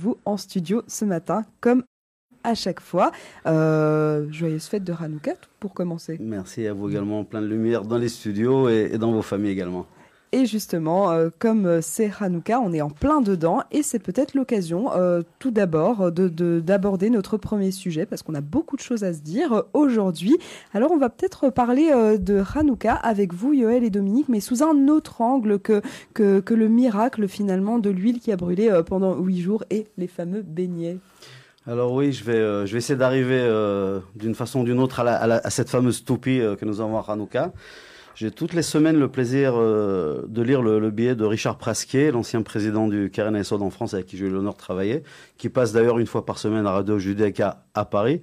vous en studio ce matin, comme à chaque fois. Joyeuses fêtes de Hanouka pour commencer. Merci à vous également, plein de lumière dans les studios et dans vos familles également. Et justement, comme c'est Hanouka, on est en plein dedans et c'est peut-être l'occasion tout d'abord d'aborder notre premier sujet parce qu'on a beaucoup de choses à se dire aujourd'hui. Alors on va peut-être parler de Hanouka avec vous, Yoël et Dominique, mais sous un autre angle que le miracle finalement de l'huile qui a brûlé pendant 8 jours et les fameux beignets. Alors oui, je vais essayer d'arriver d'une façon ou d'une autre à cette fameuse toupie que nous avons à Hanouka. J'ai toutes les semaines le plaisir de lire le billet de Richard Prasquier, l'ancien président du Keren Hayesod en France, avec qui j'ai eu l'honneur de travailler, qui passe d'ailleurs une fois par semaine à Radio Judaica à Paris.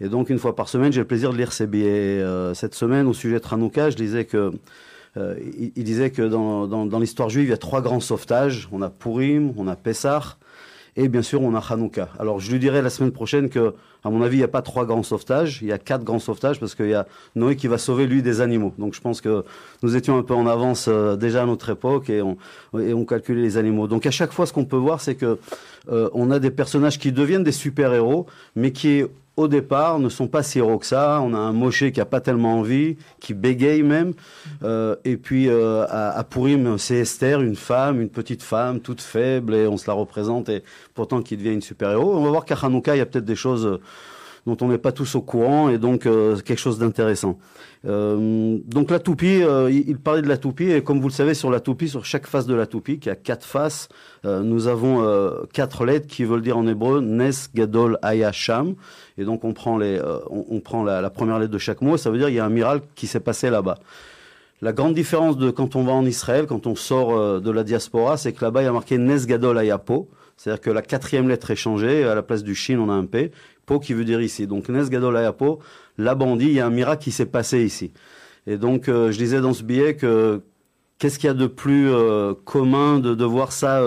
Et donc une fois par semaine, j'ai le plaisir de lire ces billets. Cette semaine, au sujet de Hanouka, je disais que il disait que dans l'histoire juive, il y a 3 grands sauvetages. On a Purim, on a Pessach, et bien sûr, on a Hanouka. Alors, je lui dirai la semaine prochaine que, à mon avis, il n'y a pas 3 grands sauvetages. Il y a 4 grands sauvetages parce qu'il y a Noé qui va sauver, lui, des animaux. Donc, je pense que nous étions un peu en avance déjà à notre époque et on calculait les animaux. Donc, à chaque fois, ce qu'on peut voir, c'est que on a des personnages qui deviennent des super-héros, mais qui, au départ, ne sont pas si héros que ça. On a un Moshé qui n'a pas tellement envie, qui bégaye même. Et puis, à Purim, c'est Esther, une petite femme, toute faible, et on se la représente, et pourtant qui devient une super-héros. On va voir qu'à Hanouka, il y a peut-être des choses dont on n'est pas tous au courant, et donc quelque chose d'intéressant. Donc la toupie, il parlait de la toupie, et comme vous le savez, sur la toupie, sur chaque face de la toupie, qui a 4 faces, nous avons 4 lettres qui veulent dire en hébreu « Nes Gadol Haya Sham ». Et donc on prend la première lettre de chaque mot, ça veut dire qu'il y a un miracle qui s'est passé là-bas. La grande différence de quand on va en Israël, quand on sort de la diaspora, c'est que là-bas, il y a marqué « Nes Gadol Haya Po ». C'est-à-dire que la 4e lettre est changée, à la place du Shin, on a un P, Po qui veut dire ici. Donc, Nes Gadol Haya Po, là-bas on dit, il y a un miracle qui s'est passé ici. Et donc, je disais dans ce billet que qu'est-ce qu'il y a de plus commun de voir ça,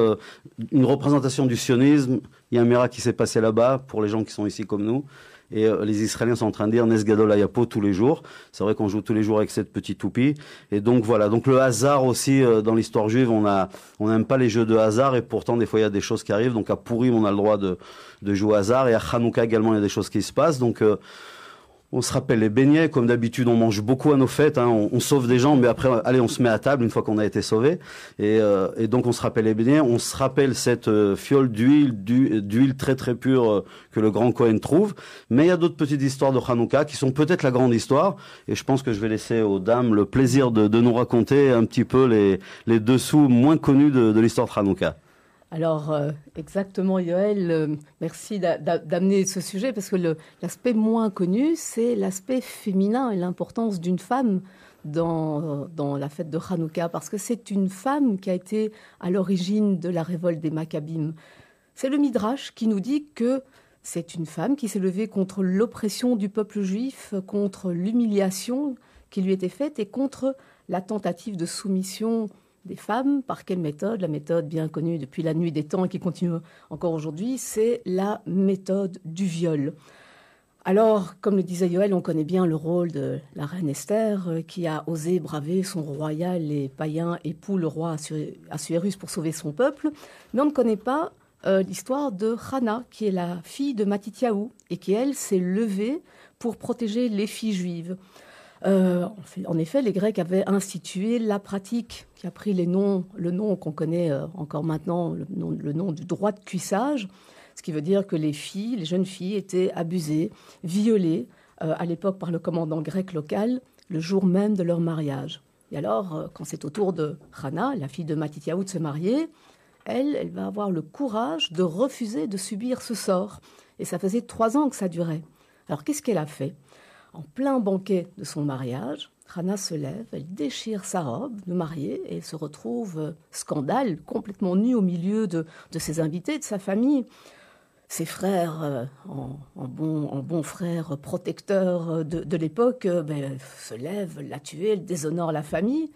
une représentation du sionisme, il y a un miracle qui s'est passé là-bas, pour les gens qui sont ici comme nous. Et les Israéliens sont en train de dire Nes Gadol Haya Po tous les jours. C'est vrai qu'on joue tous les jours avec cette petite toupie. Et donc voilà, donc le hasard aussi dans l'histoire juive, on n'aime pas les jeux de hasard et pourtant des fois il y a des choses qui arrivent. Donc à Purim, on a le droit de jouer au hasard et à Hanouka également il y a des choses qui se passent. Donc on se rappelle les beignets, comme d'habitude on mange beaucoup à nos fêtes, hein. On sauve des gens mais après allez on se met à table une fois qu'on a été sauvé et donc on se rappelle les beignets, on se rappelle cette fiole d'huile très très pure que le grand Cohen trouve, mais il y a d'autres petites histoires de Hanouka qui sont peut-être la grande histoire et je pense que je vais laisser aux dames le plaisir de nous raconter un petit peu les dessous moins connus de l'histoire de Hanouka. Alors, exactement, Yoël, merci d'amener ce sujet, parce que l'aspect moins connu, c'est l'aspect féminin et l'importance d'une femme dans la fête de Hanouka, parce que c'est une femme qui a été à l'origine de la révolte des Maccabim. C'est le Midrash qui nous dit que c'est une femme qui s'est levée contre l'oppression du peuple juif, contre l'humiliation qui lui était faite et contre la tentative de soumission des femmes. Par quelle méthode? La méthode bien connue depuis la nuit des temps et qui continue encore aujourd'hui, c'est la méthode du viol. Alors, comme le disait Yoël, on connaît bien le rôle de la reine Esther qui a osé braver son royal et païen époux, le roi Assuérus, pour sauver son peuple. Mais on ne connaît pas l'histoire de Rana, qui est la fille de Matityahu et qui, elle, s'est levée pour protéger les filles juives. En effet, les Grecs avaient institué la pratique qui a pris le nom qu'on connaît encore maintenant, le nom du droit de cuissage, ce qui veut dire que les jeunes filles étaient abusées, violées à l'époque par le commandant grec local le jour même de leur mariage. Et alors, quand c'est au tour de Hanna, la fille de Matityahu, de se marier, elle va avoir le courage de refuser de subir ce sort. Et ça faisait 3 ans que ça durait. Alors, qu'est-ce qu'elle a fait ? En plein banquet de son mariage, Rana se lève, elle déchire sa robe de mariée et se retrouve scandale, complètement nue au milieu de ses invités, de sa famille. Ses frères, en bon frère protecteur de l'époque, se lèvent, la tuent, déshonorent la famille.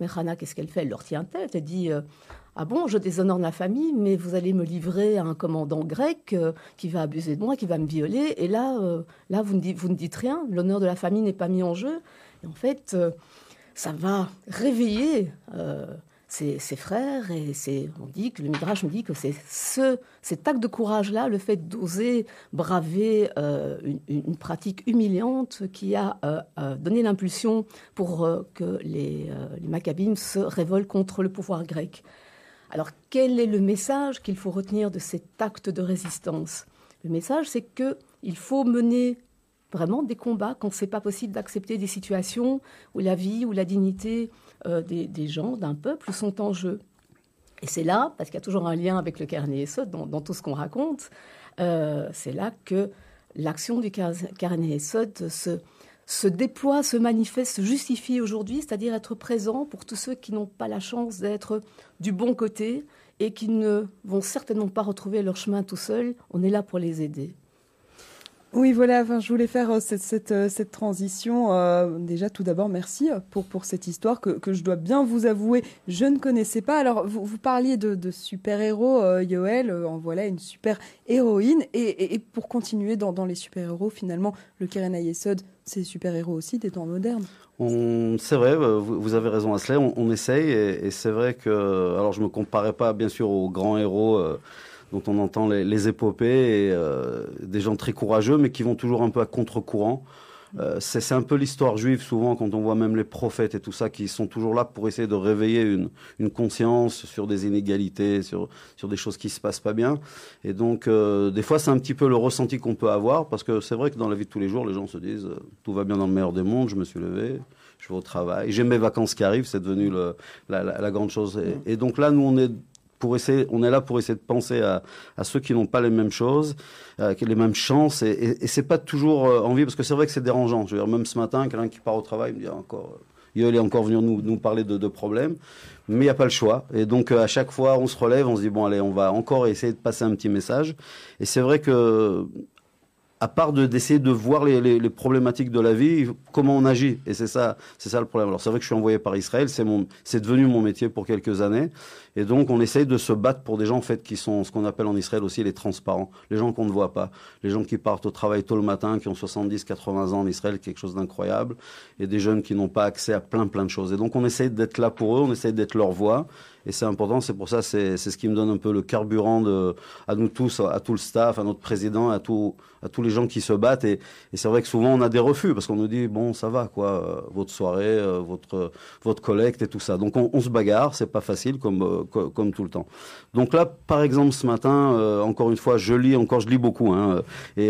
Mais Rana, qu'est-ce qu'elle fait ? Elle leur tient tête, elle dit « Ah bon, je déshonore la famille, mais vous allez me livrer à un commandant grec qui va abuser de moi, qui va me violer. Et là vous ne dites rien, l'honneur de la famille n'est pas mis en jeu. » Et en fait, ça va réveiller ses frères, et on dit que le Midrash nous dit que c'est cet acte de courage-là, le fait d'oser braver une pratique humiliante qui a donné l'impulsion pour que les Maccabim se révoltent contre le pouvoir grec. Alors quel est le message qu'il faut retenir de cet acte de résistance? Le message, c'est qu'il faut mener vraiment des combats quand ce n'est pas possible d'accepter des situations où la vie ou la dignité des gens, d'un peuple, sont en jeu. Et c'est là, parce qu'il y a toujours un lien avec le Keren Hayesod dans tout ce qu'on raconte, c'est là que l'action du Keren Hayesod se déploie, se manifeste, se justifie aujourd'hui, c'est-à-dire être présent pour tous ceux qui n'ont pas la chance d'être du bon côté et qui ne vont certainement pas retrouver leur chemin tout seuls. On est là pour les aider. Oui, voilà, enfin, je voulais faire cette transition. Déjà, tout d'abord, merci pour cette histoire que je dois bien vous avouer, je ne connaissais pas. Alors, vous parliez de super-héros, Yoël, en voilà une super-héroïne. Et pour continuer dans les super-héros, finalement, le Keren Hayesod, c'est super-héros aussi des temps modernes. C'est vrai, vous avez raison Asselet, on essaye. Et c'est vrai que... Alors, je ne me comparais pas, bien sûr, aux grands héros... dont on entend les épopées, et des gens très courageux, mais qui vont toujours un peu à contre-courant. C'est un peu l'histoire juive, souvent, quand on voit même les prophètes et tout ça, qui sont toujours là pour essayer de réveiller une conscience sur des inégalités, sur des choses qui ne se passent pas bien. Et donc, des fois, c'est un petit peu le ressenti qu'on peut avoir, parce que c'est vrai que dans la vie de tous les jours, les gens se disent « tout va bien dans le meilleur des mondes, je me suis levé ». Je vais au travail, j'ai mes vacances qui arrivent, c'est devenu la grande chose. Et donc là, nous, on est là pour essayer de penser à ceux qui n'ont pas les mêmes choses, les mêmes chances, et c'est pas toujours envie, parce que c'est vrai que c'est dérangeant. Je veux dire, même ce matin, quelqu'un qui part au travail me dit encore, il est encore venu nous parler de problèmes, mais il n'y a pas le choix. Et donc à chaque fois, on se relève, on se dit bon allez, on va encore essayer de passer un petit message. Et c'est vrai que à part d'essayer de voir les problématiques de la vie, comment on agit. Et c'est ça le problème. Alors c'est vrai que je suis envoyé par Israël, c'est devenu mon métier pour quelques années. Et donc on essaye de se battre pour des gens en fait, qui sont ce qu'on appelle en Israël aussi les transparents. Les gens qu'on ne voit pas. Les gens qui partent au travail tôt le matin, qui ont 70-80 ans en Israël, quelque chose d'incroyable. Et des jeunes qui n'ont pas accès à plein de choses. Et donc on essaye d'être là pour eux, on essaye d'être leur voix. Et c'est important, c'est pour ça, c'est ce qui me donne un peu le carburant à nous tous, à tout le staff, à notre président, à tous les gens qui se battent. Et c'est vrai que souvent, on a des refus parce qu'on nous dit, bon, ça va, quoi, votre soirée, votre collecte et tout ça. Donc, on se bagarre, c'est pas facile comme tout le temps. Donc là, par exemple, ce matin, encore une fois, je lis beaucoup. Hein, et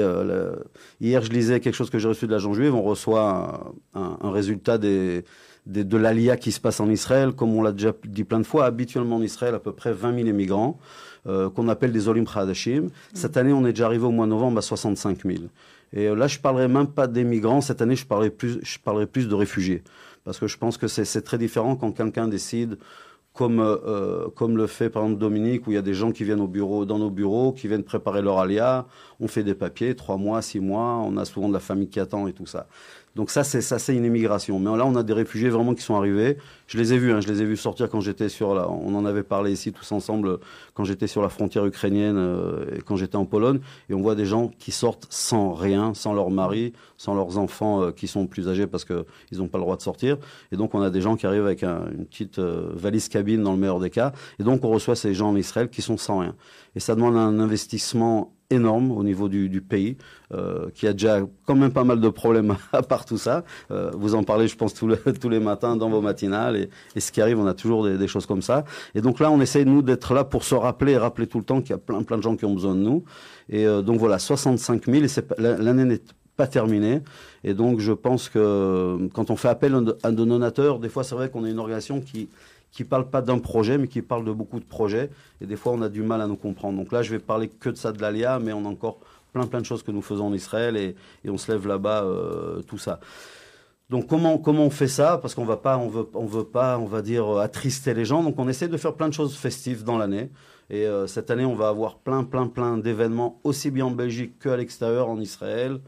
hier, je lisais quelque chose que j'ai reçu de la Jean Juive. On reçoit un résultat de l'Aliya qui se passe en Israël, comme on l'a déjà dit plein de fois, habituellement en Israël, à peu près 20 000 immigrants, qu'on appelle des Olim Khadashim. Cette année, on est déjà arrivé au mois de novembre à 65 000. Et là, je ne parlerai même pas des migrants. Cette année, je parlerai plus de réfugiés. Parce que je pense que c'est très différent quand quelqu'un décide... Comme le fait, par exemple, Dominique, où il y a des gens qui viennent dans nos bureaux, qui viennent préparer leur alia. On fait des papiers, 3 mois, 6 mois. On a souvent de la famille qui attend et tout ça. Donc ça, c'est une immigration. Mais là, on a des réfugiés vraiment qui sont arrivés. Je les ai vus. Je les ai vus sortir quand j'étais on en avait parlé ici tous ensemble, quand j'étais sur la frontière ukrainienne et quand j'étais en Pologne. Et on voit des gens qui sortent sans rien, sans leur mari, sans leurs enfants qui sont plus âgés parce qu'ils n'ont pas le droit de sortir. Et donc, on a des gens qui arrivent avec une petite valise cabine dans le meilleur des cas, et donc on reçoit ces gens en Israël qui sont sans rien. Et ça demande un investissement énorme au niveau du pays, qui a déjà quand même pas mal de problèmes à part tout ça. Vous en parlez, je pense, tous les matins dans vos matinales, et ce qui arrive, on a toujours des choses comme ça. Et donc là, on essaye, nous, d'être là pour se rappeler tout le temps qu'il y a plein de gens qui ont besoin de nous. Et donc voilà, 65 000, et l'année n'est pas terminé. Et donc, je pense que quand on fait appel à de donateurs, des fois, c'est vrai qu'on est une organisation qui parle pas d'un projet, mais qui parle de beaucoup de projets. Et des fois, on a du mal à nous comprendre. Donc là, je vais parler que de ça, de l'Alia, mais on a encore plein de choses que nous faisons en Israël et on se lève là-bas, tout ça. Donc comment on fait ça? Parce qu'on va pas, on veut pas, on va dire attrister les gens. Donc on essaie de faire plein de choses festives dans l'année. Et cette année, on va avoir plein d'événements aussi bien en Belgique qu'à l'extérieur, en Israël.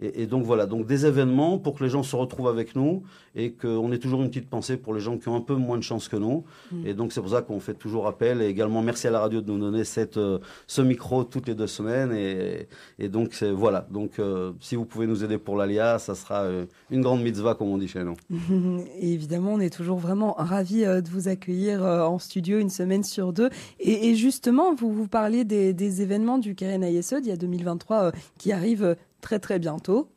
Et donc voilà, donc des événements pour que les gens se retrouvent avec nous et qu'on ait toujours une petite pensée pour les gens qui ont un peu moins de chance que nous. Et donc c'est pour ça qu'on fait toujours appel, et également merci à la radio de nous donner ce micro toutes les 2 semaines. Et donc voilà, donc si vous pouvez nous aider pour l'Aliya, ça sera une grande mitzvah comme on dit chez nous. Et évidemment, on est toujours vraiment ravis de vous accueillir en studio une semaine sur 2. Et justement, vous parlez des événements du Keren Hayesod, il y a 2023 qui arrive très très bientôt.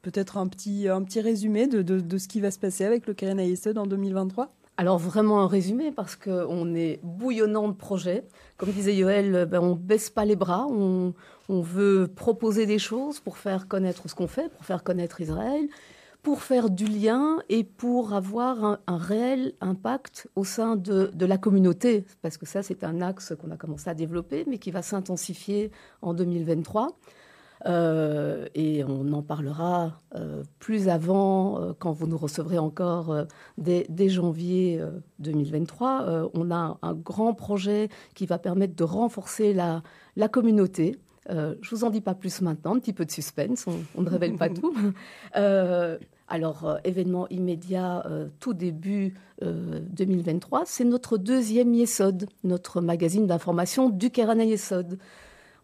Peut-être un petit résumé de ce qui va se passer avec le Keren Hayesod en 2023 ? Alors vraiment un résumé, parce qu'on est bouillonnant de projets. Comme disait Yoël, on ne baisse pas les bras, on veut proposer des choses pour faire connaître ce qu'on fait, pour faire connaître Israël, pour faire du lien et pour avoir un réel impact au sein de la communauté. Parce que ça, c'est un axe qu'on a commencé à développer, mais qui va s'intensifier en 2023. Et on en parlera plus avant, quand vous nous recevrez encore dès janvier 2023. On a un grand projet qui va permettre de renforcer la communauté. Je ne vous en dis pas plus maintenant, un petit peu de suspense, on ne révèle pas tout. Alors, événement immédiat, tout début 2023, c'est notre 2e Yesod, notre magazine d'information du Keren Hayesod.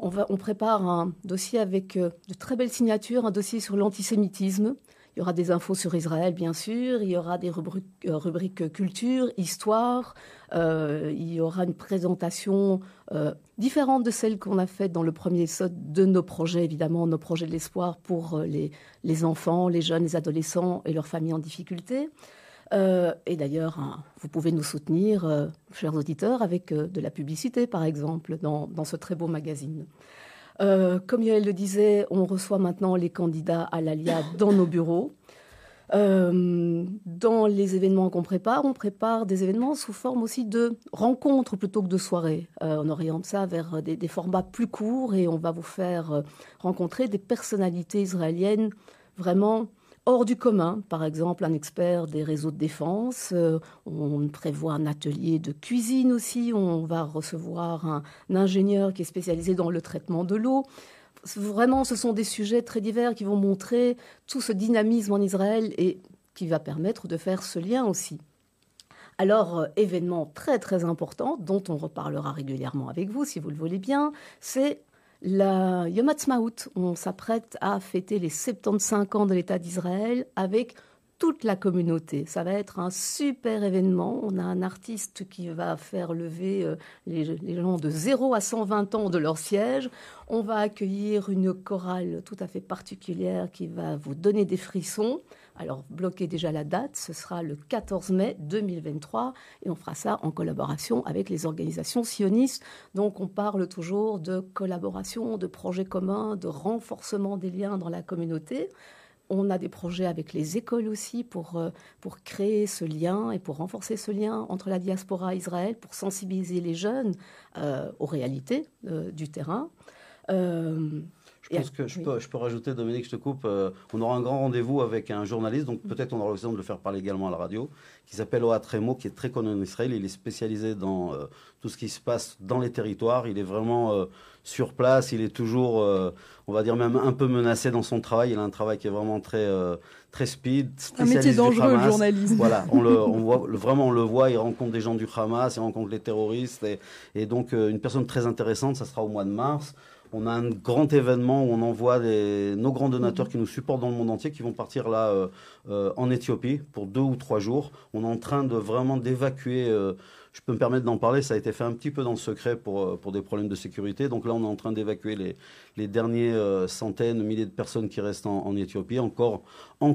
On prépare un dossier avec de très belles signatures, un dossier sur l'antisémitisme. Il y aura des infos sur Israël, bien sûr. Il y aura des rubriques culture, histoire. Il y aura une présentation différente de celle qu'on a faite dans le premier Yesod de nos projets, évidemment, nos projets de l'espoir pour les enfants, les jeunes, les adolescents et leurs familles en difficulté. Et d'ailleurs, vous pouvez nous soutenir, chers auditeurs, avec de la publicité, par exemple, dans ce très beau magazine. Comme Yoël le disait, on reçoit maintenant les candidats à l'Aliya dans nos bureaux. Dans les événements qu'on prépare, on prépare des événements sous forme aussi de rencontres plutôt que de soirées. On oriente ça vers des formats plus courts et on va vous faire rencontrer des personnalités israéliennes vraiment hors du commun, par exemple un expert des réseaux de défense. On prévoit un atelier de cuisine aussi. On va recevoir un ingénieur qui est spécialisé dans le traitement de l'eau. Vraiment, ce sont des sujets très divers qui vont montrer tout ce dynamisme en Israël et qui va permettre de faire ce lien aussi. Alors, événement très très important dont on reparlera régulièrement avec vous, si vous le voulez bien, c'est la Yom HaTzmahut. On s'apprête à fêter les 75 ans de l'État d'Israël avec toute la communauté. Ça va être un super événement. On a un artiste qui va faire lever les gens de 0 à 120 ans de leur siège. On va accueillir une chorale tout à fait particulière qui va vous donner des frissons. Alors, bloquez déjà la date, ce sera le 14 mai 2023 et on fera ça en collaboration avec les organisations sionistes. Donc, on parle toujours de collaboration, de projets communs, de renforcement des liens dans la communauté. On a des projets avec les écoles aussi pour créer ce lien et pour renforcer ce lien entre la diaspora et Israël, pour sensibiliser les jeunes aux réalités du terrain. Je peux rajouter, Dominique, je te coupe. On aura un grand rendez-vous avec un journaliste, donc peut-être on aura l'occasion de le faire parler également à la radio, qui s'appelle Oat Rémo, qui est très connu en Israël. Il est spécialisé dans tout ce qui se passe dans les territoires. Il est vraiment sur place. Il est toujours, on va dire, même un peu menacé dans son travail. Il a un travail qui est vraiment très, très speed. Un métier dangereux, le journalisme. Voilà, on le voit. Il rencontre des gens du Hamas, il rencontre les terroristes. Et donc, une personne très intéressante, ça sera au mois de mars. On a un grand événement où on envoie nos grands donateurs qui nous supportent dans le monde entier, qui vont partir là en Éthiopie pour 2 ou 3 jours. On est en train de vraiment d'évacuer. Je peux me permettre d'en parler, ça a été fait un petit peu dans le secret pour des problèmes de sécurité. Donc là, on est en train d'évacuer les derniers centaines, milliers de personnes qui restent en Éthiopie. Encore un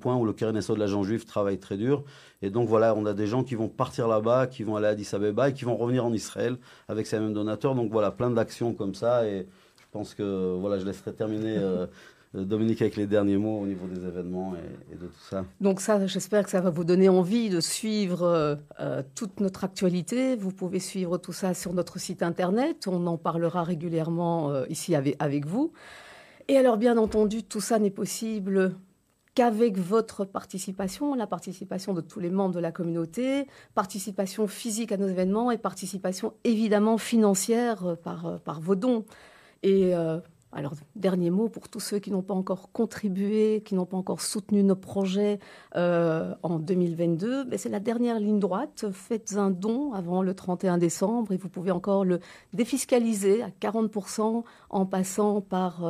point où le Keren Hayesod de la Jean Juive travaille très dur. Et donc voilà, on a des gens qui vont partir là-bas, qui vont aller à Addis-Abeba et qui vont revenir en Israël avec ces mêmes donateurs. Donc voilà, plein d'actions comme ça. Et je pense que voilà, je laisserai terminer Dominique avec les derniers mots au niveau des événements et de tout ça. Donc ça, j'espère que ça va vous donner envie de suivre toute notre actualité. Vous pouvez suivre tout ça sur notre site internet. On en parlera régulièrement ici avec vous. Et alors, bien entendu, tout ça n'est possible qu'avec votre participation, la participation de tous les membres de la communauté, participation physique à nos événements et participation évidemment financière par vos dons. Et Alors, dernier mot pour tous ceux qui n'ont pas encore contribué, qui n'ont pas encore soutenu nos projets en 2022. Mais c'est la dernière ligne droite. Faites un don avant le 31 décembre et vous pouvez encore le défiscaliser à 40% en passant par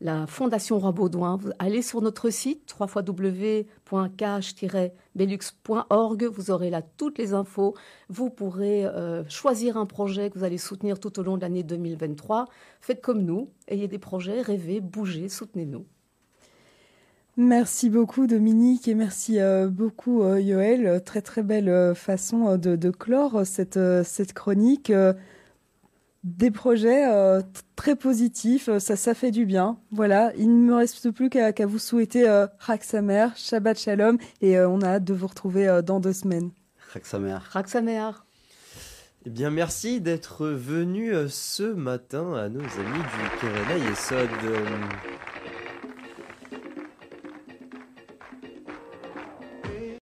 la Fondation Roi-Baudouin. Vous allez sur notre site www.kh-belux.org. Vous aurez là toutes les infos. Vous pourrez choisir un projet que vous allez soutenir tout au long de l'année 2023. Faites comme nous. Ayez des projets, rêvez, bougez, soutenez-nous. Merci beaucoup Dominique et merci beaucoup Yoël. Très très belle façon de clore cette chronique. Des projets très positifs, ça fait du bien. Voilà, il ne me reste plus qu'à vous souhaiter Raksamer, Shabbat Shalom et on a hâte de vous retrouver dans 2 semaines. Raksamer. Raksamer. Eh bien, merci d'être venu ce matin à nos amis du Keren Hayesod.